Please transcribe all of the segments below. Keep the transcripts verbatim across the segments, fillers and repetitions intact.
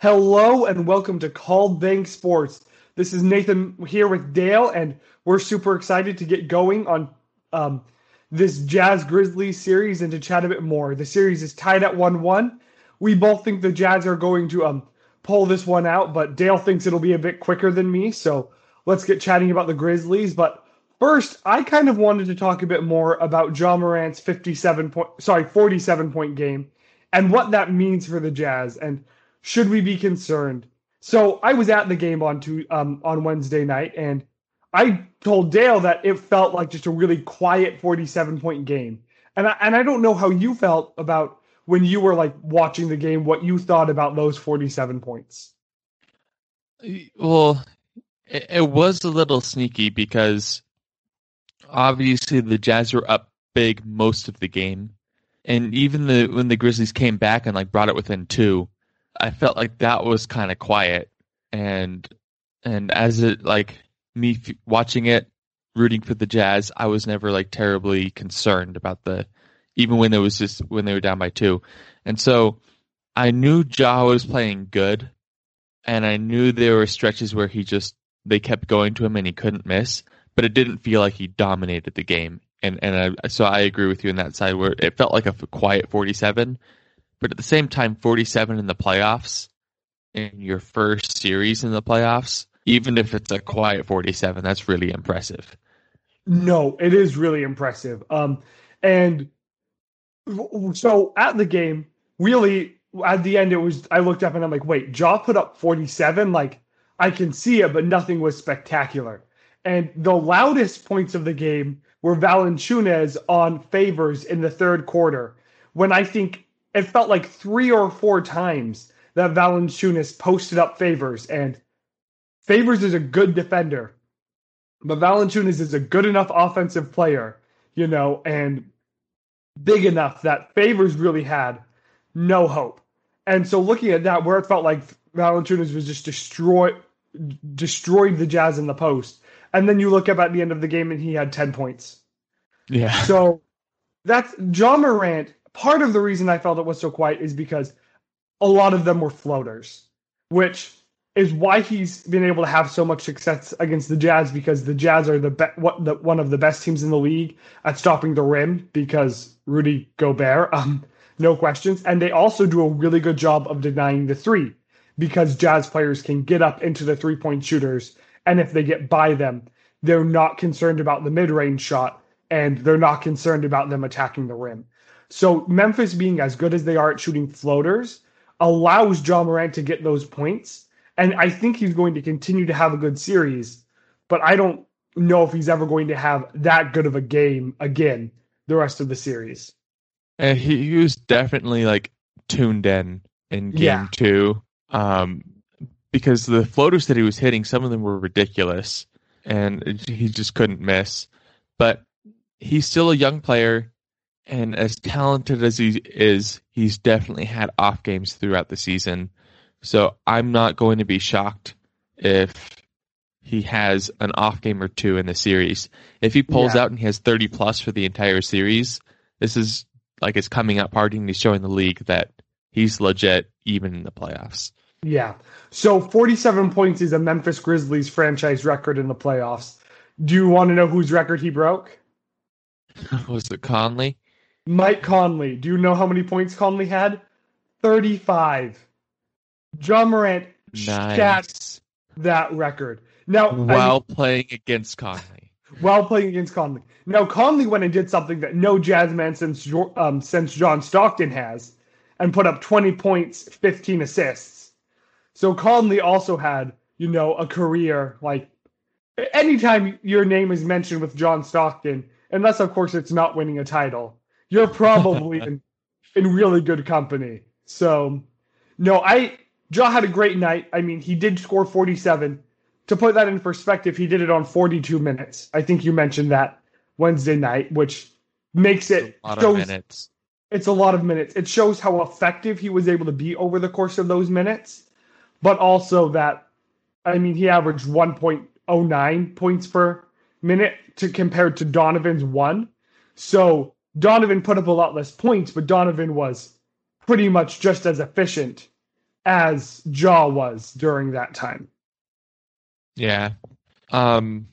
Hello and welcome to Called Bank Sports. This is Nathan here with Dale, and we're super excited to get going on um, this Jazz Grizzlies series and to chat a bit more. The series is tied at one one. We both think the Jazz are going to um, pull this one out, but Dale thinks it'll be a bit quicker than me, so let's get chatting about the Grizzlies. But first, I kind of wanted to talk a bit more about Ja Morant's fifty-seven point, sorry, forty-seven point game and what that means for the Jazz, and should we be concerned? So I was at the game on two, um, on Wednesday night, and I told Dale that it felt like just a really quiet forty-seven point game. And I, and I don't know how you felt about when you were like watching the game, what you thought about those forty-seven points. Well, it, it was a little sneaky because obviously the Jazz were up big most of the game. And even the when the Grizzlies came back and like brought it within two, I felt like that was kind of quiet. And and as it like me f- watching it, rooting for the Jazz, I was never like terribly concerned about the even when there was just when they were down by two. And so I knew Ja was playing good, and I knew there were stretches where he just they kept going to him and he couldn't miss, but it didn't feel like he dominated the game. And and I, so I agree with you on that side where it felt like a quiet forty-seven, but at the same time, forty-seven in the playoffs, in your first series in the playoffs, even if it's a quiet forty-seven, that's really impressive. No, it is really impressive. Um, and so at the game, really, at the end, it was I looked up and I'm like, wait, Ja put up forty-seven? Like, I can see it, but nothing was spectacular. And the loudest points of the game were Valanciunas on Favors in the third quarter, when I think it felt like three or four times that Valanciunas posted up Favors. And Favors is a good defender, but Valanciunas is a good enough offensive player, you know, and big enough that Favors really had no hope. And so looking at that, where it felt like Valanciunas was just destroy, destroyed the Jazz in the post, and then you look up at the end of the game and he had ten points. Yeah. So that's Ja Morant. Part of the reason I felt it was so quiet is because a lot of them were floaters, which is why he's been able to have so much success against the Jazz, because the Jazz are the, be- what, the one of the best teams in the league at stopping the rim because Rudy Gobert, um, no questions. And they also do a really good job of denying the three because Jazz players can get up into the three-point shooters, and if they get by them, they're not concerned about the mid-range shot, and they're not concerned about them attacking the rim. So Memphis being as good as they are at shooting floaters allows Ja Morant to get those points, and I think he's going to continue to have a good series, but I don't know if he's ever going to have that good of a game again the rest of the series. And he, he was definitely like tuned in in game yeah. two. Um Because the floaters that he was hitting, some of them were ridiculous, and he just couldn't miss. But he's still a young player, and as talented as he is, he's definitely had off games throughout the season. So I'm not going to be shocked if he has an off game or two in the series. If he pulls yeah. out and he has thirty plus for the entire series, this is like his coming up party, and he's showing the league that he's legit even in the playoffs. Yeah. So forty-seven points is a Memphis Grizzlies franchise record in the playoffs. Do you want to know whose record he broke? Was it Conley? Mike Conley. Do you know how many points Conley had? thirty-five. Ja Morant nice. Stats that record. Now, while I mean, playing against Conley. While playing against Conley. Now, Conley went and did something that no Jazz man since, um, since John Stockton has, and put up twenty points, fifteen assists. So Conley also had, you know, a career, like, anytime your name is mentioned with John Stockton, unless, of course, it's not winning a title, you're probably in, in really good company. So, no, I, Ja had a great night. I mean, he did score forty-seven. To put that in perspective, he did it on forty-two minutes. I think you mentioned that Wednesday night, which makes it... A lot shows, of minutes. It's a lot of minutes. It shows how effective he was able to be over the course of those minutes. But also that, I mean, he averaged one point oh nine points per minute to compared to Donovan's one. So Donovan put up a lot less points, but Donovan was pretty much just as efficient as Ja was during that time. Yeah. Um,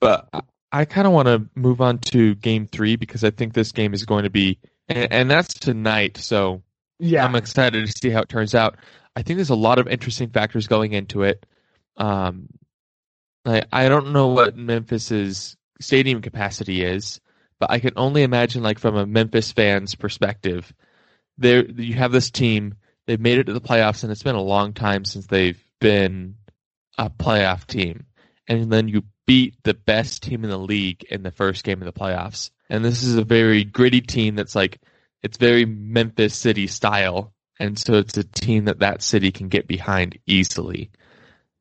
but I kind of want to move on to game three, because I think this game is going to be, and, and that's tonight. So yeah, I'm excited to see how it turns out. I think there's a lot of interesting factors going into it. Um, I, I don't know what Memphis's stadium capacity is, but I can only imagine, like, from a Memphis fan's perspective, there you have this team. They've made it to the playoffs, and it's been a long time since they've been a playoff team. And then you beat the best team in the league in the first game of the playoffs. And this is a very gritty team that's like, it's very Memphis City style. And so it's a team that that city can get behind easily.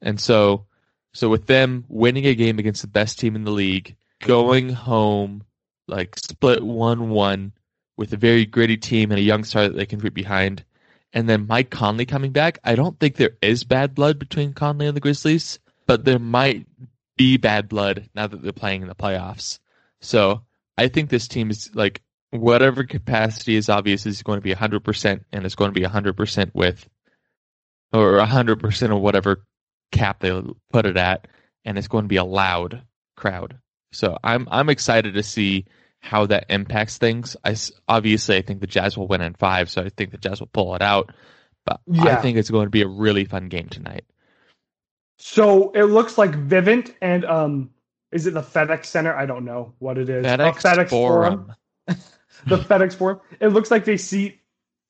And so, so with them winning a game against the best team in the league, going home, like split one one with a very gritty team and a young star that they can get behind, and then Mike Conley coming back. I don't think there is bad blood between Conley and the Grizzlies, but there might be bad blood now that they're playing in the playoffs. So I think this team is, like, whatever capacity is obvious is going to be one hundred percent, and it's going to be one hundred percent with, or one hundred percent of whatever cap they put it at, and it's going to be a loud crowd. So I'm I'm excited to see how that impacts things. I, obviously, I think the Jazz will win in five, so I think the Jazz will pull it out. But yeah, I think it's going to be a really fun game tonight. So it looks like Vivint and, um, is it the FedEx Center? I don't know what it is. FedEx, oh, FedEx Forum. Forum. The FedEx Forum. It looks like they seat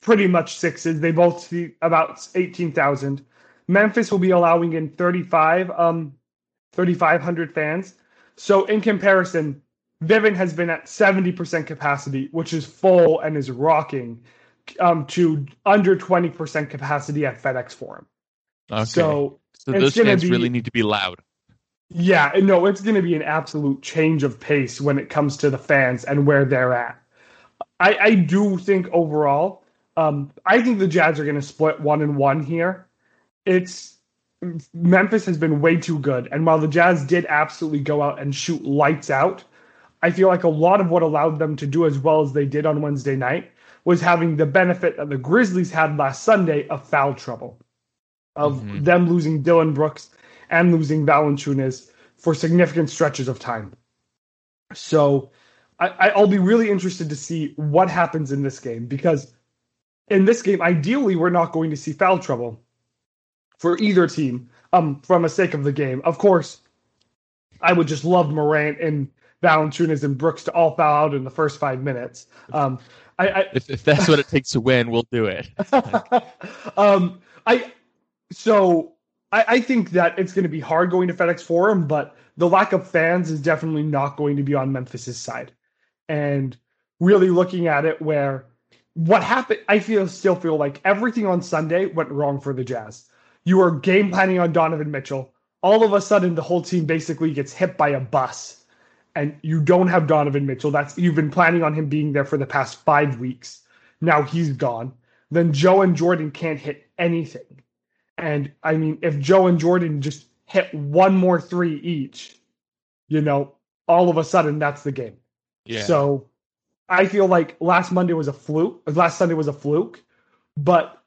pretty much sixes. They both seat about eighteen thousand. Memphis will be allowing in thirty-five, um, thirty-five hundred fans. So in comparison, Vivint has been at seventy percent capacity, which is full and is rocking, um, to under twenty percent capacity at FedEx Forum. Okay. So, so those fans be, really need to be loud. Yeah, no, it's going to be an absolute change of pace when it comes to the fans and where they're at. I, I do think overall, um, I think the Jazz are going to split one and one here. It's Memphis has been way too good. And while the Jazz did absolutely go out and shoot lights out, I feel like a lot of what allowed them to do as well as they did on Wednesday night was having the benefit that the Grizzlies had last Sunday of foul trouble, of mm-hmm. them losing Dylan Brooks and losing Valanciunas for significant stretches of time. So I, I'll be really interested to see what happens in this game, because in this game, ideally, we're not going to see foul trouble for either team, um, from the sake of the game. Of course, I would just love Morant and Valanciunas and Brooks to all foul out in the first five minutes. Um, I, I, if, if that's what it takes to win, we'll do it. um, I so I, I think that it's going to be hard going to FedEx Forum, but the lack of fans is definitely not going to be on Memphis's side. And really looking at it, where what happened, I feel still feel like everything on Sunday went wrong for the Jazz. You are game planning on Donovan Mitchell. All of a sudden, the whole team basically gets hit by a bus. And you don't have Donovan Mitchell. That's you've been planning on him being there for the past five weeks. Now he's gone. Then Joe and Jordan can't hit anything. And, I mean, if Joe and Jordan just hit one more three each, you know, all of a sudden that's the game. Yeah. So I feel like last Monday was a fluke. Last Sunday was a fluke. But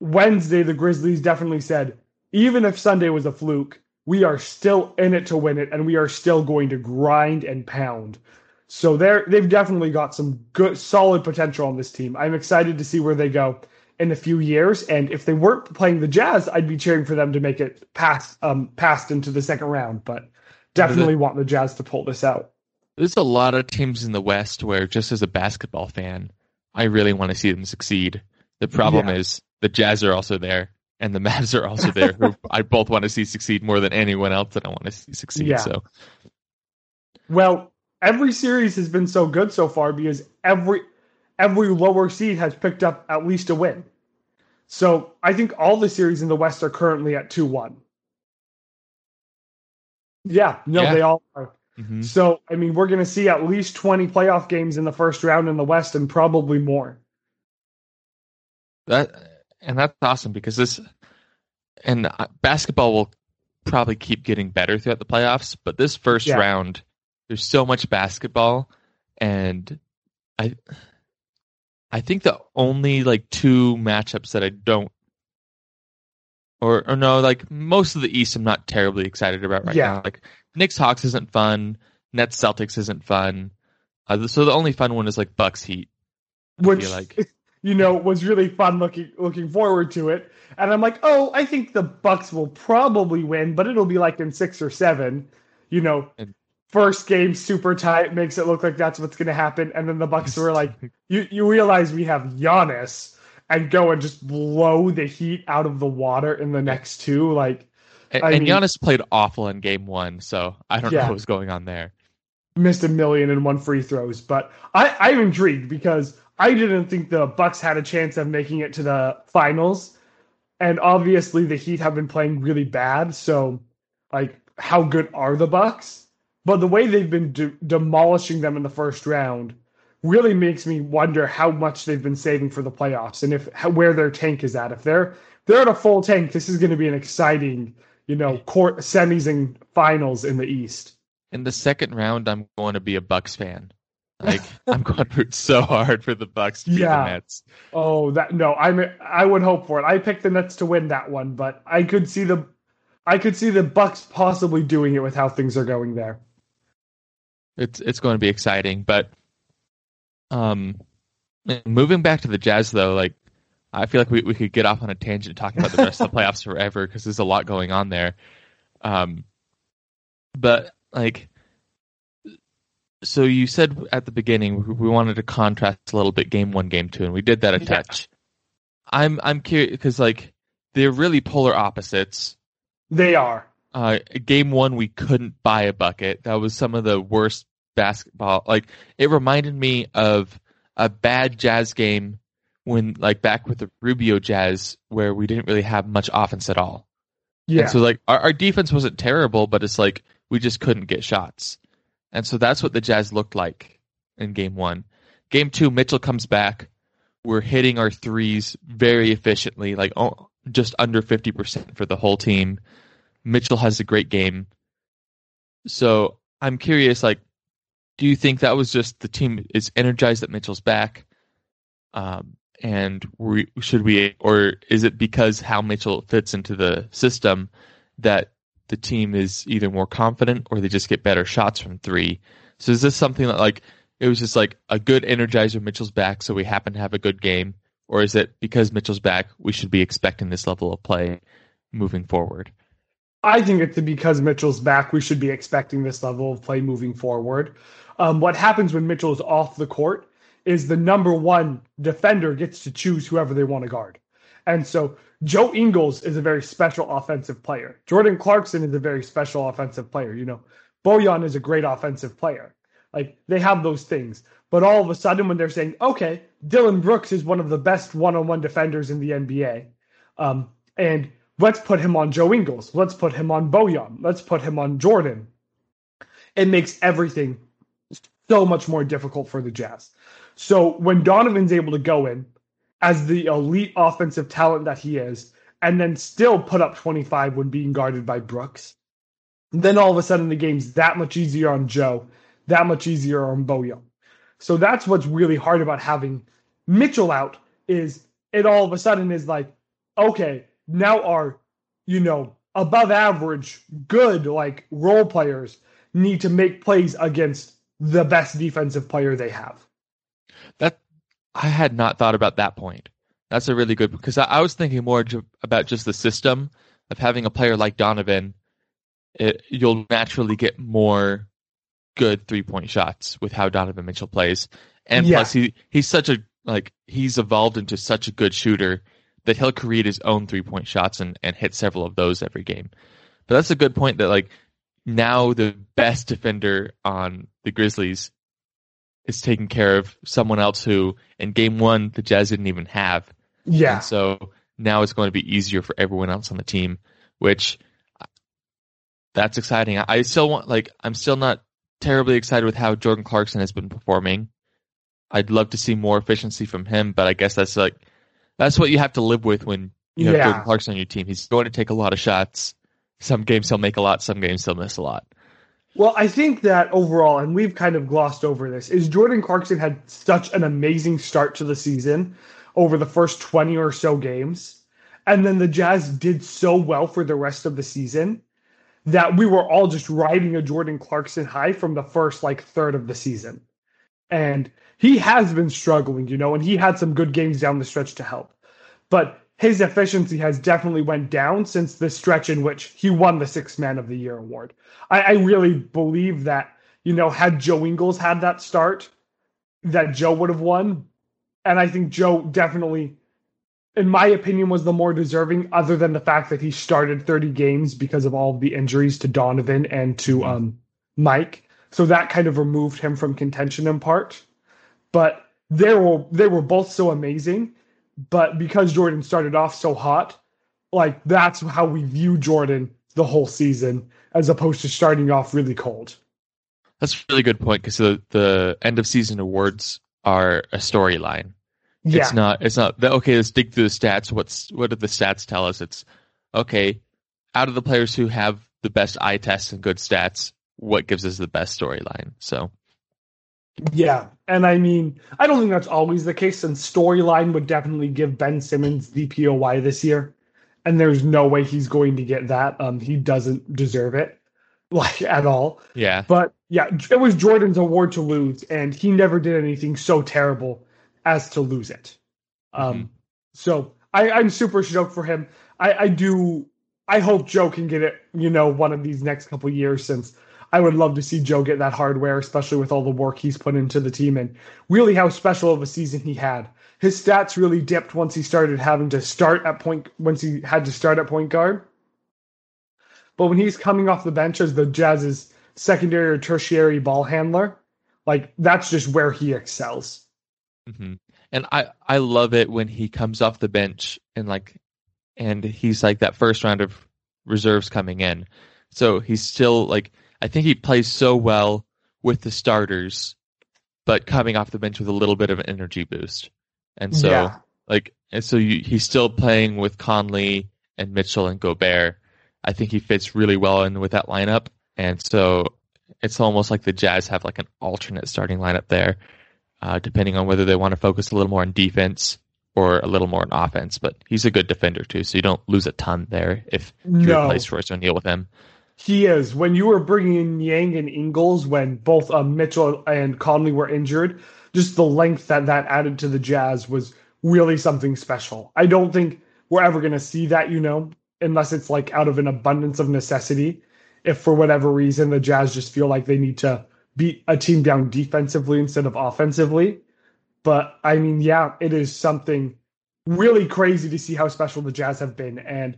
Wednesday, the Grizzlies definitely said, even if Sunday was a fluke, we are still in it to win it, and we are still going to grind and pound. So they're, they've definitely got some good, solid potential on this team. I'm excited to see where they go in a few years, and if they weren't playing the Jazz, I'd be cheering for them to make it past, um, past into the second round, but definitely want the Jazz to pull this out. There's a lot of teams in the West where, just as a basketball fan, I really want to see them succeed. The problem yeah. is the Jazz are also there. And the Mavs are also there, who I both want to see succeed more than anyone else that I want to see succeed. Yeah. So, well, every series has been so good so far because every every lower seed has picked up at least a win. So I think all the series in the West are currently at two one. Yeah, no, yeah. they all are. Mm-hmm. So, I mean, we're going to see at least twenty playoff games in the first round in the West, and probably more. That... And that's awesome, because this and basketball will probably keep getting better throughout the playoffs. But this first yeah. round, there's so much basketball, and I, I think the only like two matchups that I don't Or, or no, like most of the East, I'm not terribly excited about right yeah. now. Like Knicks Hawks isn't fun. Nets Celtics isn't fun. Uh, so the only fun one is like Bucks Heat. I Which feel like. you know was really fun looking looking forward to it. And I'm like, oh, I think the Bucks will probably win, but it'll be like in six or seven. You know, and first game super tight makes it look like that's what's going to happen. And then the Bucks were like, you you realize we have Giannis. And go and just blow the Heat out of the water in the next two. Like, and, and mean, Giannis played awful in game one, so I don't yeah. know what was going on there. Missed a million and one free throws, but I, I'm intrigued because I didn't think the Bucks had a chance of making it to the finals, and obviously the Heat have been playing really bad. So, like, how good are the Bucks? But the way they've been de- demolishing them in the first round really makes me wonder how much they've been saving for the playoffs and if how, where their tank is at. If they're they're at a full tank, this is going to be an exciting, you know, court semis and finals in the East. In the second round, I'm going to be a Bucks fan. Like I'm going to root so hard for the Bucks to beat yeah. the Nets. Oh, that no, I'm I would hope for it. I picked the Nets to win that one, but I could see the I could see the Bucks possibly doing it with how things are going there. It's it's going to be exciting, but. Um, moving back to the Jazz, though, like I feel like we, we could get off on a tangent talking about the rest of the playoffs forever because there's a lot going on there. Um, but like, so you said at the beginning we, we wanted to contrast a little bit, game one, game two, and we did that a touch. Yeah. I'm I'm curious because like they're really polar opposites. They are. Uh, game one, we couldn't buy a bucket. That was some of the worst basketball. Like it reminded me of a bad Jazz game when like back with the Rubio Jazz where we didn't really have much offense at all. Yeah. And so like our, our defense wasn't terrible, but it's like we just couldn't get shots. And so that's what the Jazz looked like in game one. Game two, Mitchell comes back. We're hitting our threes very efficiently, like oh, just under fifty percent for the whole team. Mitchell has a great game. So I'm curious, like, do you think that was just the team is energized that Mitchell's back? Um, and we, should we, or is it because how Mitchell fits into the system that the team is either more confident or they just get better shots from three? So is this something that like, it was just like a good energizer, Mitchell's back, so we happen to have a good game? Or is it because Mitchell's back, we should be expecting this level of play moving forward? I think it's because Mitchell's back, we should be expecting this level of play moving forward. Um, what happens when Mitchell is off the court is the number one defender gets to choose whoever they want to guard. And so Joe Ingles is a very special offensive player. Jordan Clarkson is a very special offensive player. You know, Bojan is a great offensive player. Like they have those things. But all of a sudden when they're saying, okay, Dylan Brooks is one of the best one-on-one defenders in the N B A. Um, and let's put him on Joe Ingles. Let's put him on Bojan. Let's put him on Jordan. It makes everything so much more difficult for the Jazz. So when Donovan's able to go in as the elite offensive talent that he is, and then still put up twenty-five when being guarded by Brooks, then all of a sudden the game's that much easier on Joe, that much easier on Bojan. So that's what's really hard about having Mitchell out is it all of a sudden is like, okay, now our, you know, above average, good, like, role players need to make plays against the best defensive player they have. That I had not thought about that point. That's a really good, because I, I was thinking more ju- about just the system of having a player like Donovan. It, you'll naturally get more good three-point shots with how Donovan Mitchell plays. And yeah. plus, he he's such a, like, he's evolved into such a good shooter that he'll create his own three-point shots and, and hit several of those every game. But that's a good point that, like, now the best defender on the Grizzlies is taking care of someone else who, in game one, the Jazz didn't even have. Yeah. And so now it's going to be easier for everyone else on the team, which that's exciting. I, I still want, like, I'm still not terribly excited with how Jordan Clarkson has been performing. I'd love to see more efficiency from him, but I guess that's, like, that's what you have to live with when you have yeah. Jordan Clarkson on your team. He's going to take a lot of shots. Some games he'll make a lot. Some games he'll miss a lot. Well, I think that overall, and we've kind of glossed over this, is Jordan Clarkson had such an amazing start to the season over the first twenty or so games. And then the Jazz did so well for the rest of the season that we were all just riding a Jordan Clarkson high from the first, like, third of the season. And he has been struggling, you know, and he had some good games down the stretch to help. But his efficiency has definitely went down since the stretch in which he won the Sixth Man of the Year award. I, I really believe that, you know, had Joe Ingles had that start, that Joe would have won. And I think Joe definitely, in my opinion, was the more deserving, other than the fact that he started thirty games because of all of the injuries to Donovan and to um, Mike. So that kind of removed him from contention in part. But they were they were both so amazing. But because Jordan started off so hot, like, that's how we view Jordan the whole season, as opposed to starting off really cold. That's a really good point, because the, the end of season awards are a storyline. Yeah. It's not. It's not. Okay, let's dig through the stats. What's what do the stats tell us? It's okay. Out of the players who have the best eye tests and good stats, what gives us the best storyline? So, yeah, and I mean, I don't think that's always the case, and storyline would definitely give Ben Simmons the P O Y this year, and there's no way he's going to get that. Um, he doesn't deserve it, like, at all. Yeah, but yeah, it was Jordan's award to lose, and he never did anything so terrible as to lose it. Um, mm-hmm. So I, I'm super stoked for him. I, I do. I hope Joe can get it, you know, one of these next couple years, since I would love to see Joe get that hardware, especially with all the work he's put into the team and really how special of a season he had. His stats really dipped once he started having to start at point, once he had to start at point guard. But when he's coming off the bench as the Jazz's secondary or tertiary ball handler, like, that's just where he excels. Mm-hmm. And I, I love it when he comes off the bench and like, and he's like that first round of reserves coming in. So he's still like, I think he plays so well with the starters, but coming off the bench with a little bit of an energy boost. And so, yeah. like, and so you, he's still playing with Conley and Mitchell and Gobert. I think he fits really well in with that lineup. And so it's almost like the Jazz have like an alternate starting lineup there, uh, depending on whether they want to focus a little more on defense or a little more on offense. But he's a good defender too, so you don't lose a ton there if you no. replace Royce O'Neale with him. He is. When you were bringing in Yang and Ingles, when both um, Mitchell and Conley were injured, just the length that that added to the Jazz was really something special. I don't think we're ever going to see that, you know, unless it's like out of an abundance of necessity. If for whatever reason the Jazz just feel like they need to beat a team down defensively instead of offensively. But I mean, yeah, it is something really crazy to see how special the Jazz have been. And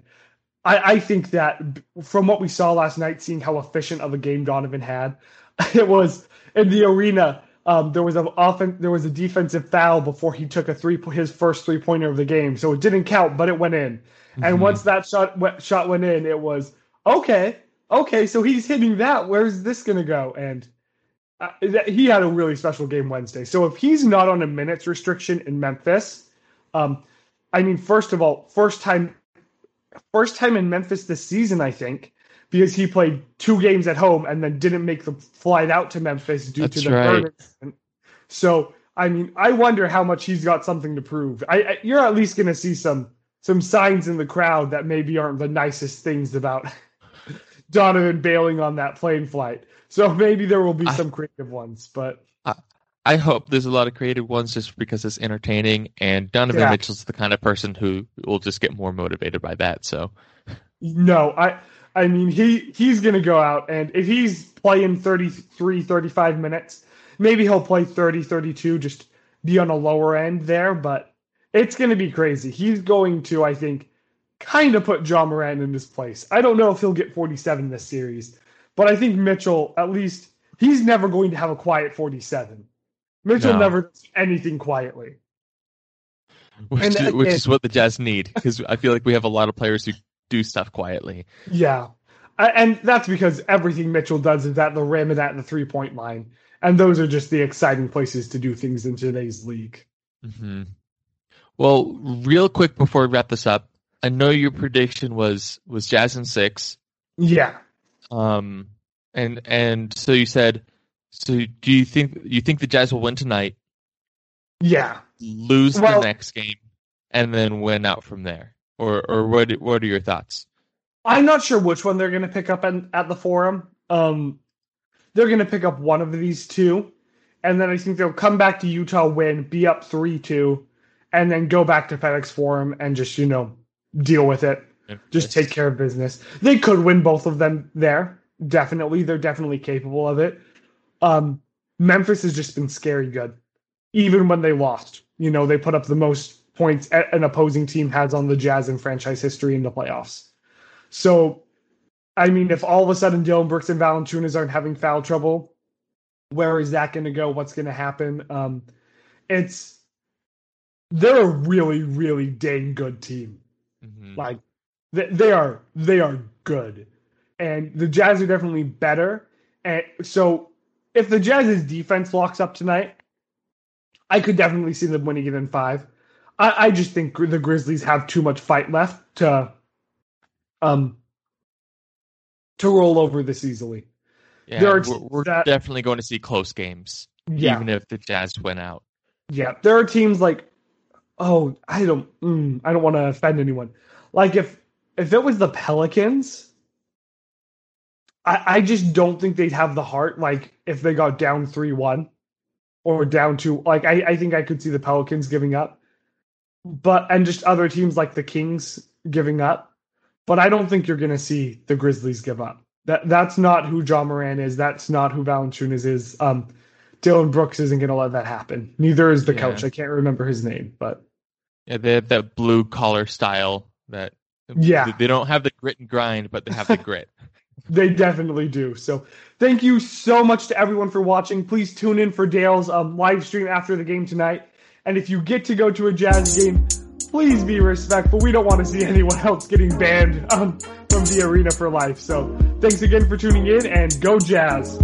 I, I think that from what we saw last night, seeing how efficient of a game Donovan had, it was in the arena. Um, there was an offen- there was a defensive foul before he took a three his first three pointer of the game, so it didn't count, but it went in. Mm-hmm. And once that shot went, shot went in, it was okay, okay. So he's hitting that. Where's this going to go? And uh, th- he had a really special game Wednesday. So if he's not on a minutes restriction in Memphis, um, I mean, first of all, first time. First time in Memphis this season, I think, because he played two games at home and then didn't make the flight out to Memphis due That's to the right. burn. So, I mean, I wonder how much he's got something to prove. I, I you're at least going to see some some signs in the crowd that maybe aren't the nicest things about Donovan bailing on that plane flight. So maybe there will be I, some creative ones, but I, I hope there's a lot of creative ones just because it's entertaining, and Donovan yeah. Mitchell's the kind of person who will just get more motivated by that. So, no, I I mean, he, he's going to go out, and if he's playing thirty-three, thirty-five minutes, maybe he'll play thirty, thirty-two, just be on a lower end there, but it's going to be crazy. He's going to, I think, kind of put Ja Morant in his place. I don't know if he'll get forty-seven this series, but I think Mitchell, at least, he's never going to have a quiet forty-seven. Mitchell no. never does anything quietly. Which, and, is, which and, is what the Jazz need, because I feel like we have a lot of players who do stuff quietly. Yeah, and that's because everything Mitchell does is at the rim and at the three-point line, and those are just the exciting places to do things in today's league. Mm-hmm. Well, real quick before we wrap this up, I know your prediction was, was Jazz in six. Yeah. Um, and and so you said... So do you think you think the Jazz will win tonight? Yeah. Lose well, the next game and then win out from there. Or or what what are your thoughts? I'm not sure which one they're going to pick up at, at the Forum. Um, they're going to pick up one of these two, and then I think they'll come back to Utah, win, be up three two, and then go back to FedEx Forum and just, you know, deal with it. Yeah. Just take care of business. They could win both of them there. Definitely. They're definitely capable of it. Um, Memphis has just been scary good, even when they lost. You know, they put up the most points an opposing team has on the Jazz in franchise history in the playoffs. So, I mean, if all of a sudden Dylan Brooks and Valanciunas aren't having foul trouble, where is that going to go? What's going to happen? Um, it's they're a really, really dang good team. Mm-hmm. Like they, they are, they are good, and the Jazz are definitely better. And so, if the Jazz's defense locks up tonight, I could definitely see them winning it in five. I, I just think the Grizzlies have too much fight left to. Um, to roll over this easily. Yeah, there are t- we're, we're that, definitely going to see close games, yeah. Even if the Jazz win out. Yeah, there are teams like, oh, I don't, mm, I don't want to offend anyone. Like if if it was the Pelicans, I, I just don't think they'd have the heart. Like if they got down three one or down two, like I, I think I could see the Pelicans giving up, but and just other teams like the Kings giving up. But I don't think you're going to see the Grizzlies give up. That That's not who Ja Morant is. That's not who Valanciunas is. Um, Dylan Brooks isn't going to let that happen. Neither is the yeah. coach. I can't remember his name. But yeah, they have that blue-collar style. That yeah. They don't have the grit and grind, but they have the grit. They definitely do. So thank you so much to everyone for watching. Please tune in for Dale's um, live stream after the game tonight. And if you get to go to a Jazz game, please be respectful. We don't want to see anyone else getting banned um, from the arena for life. So thanks again for tuning in, and go Jazz.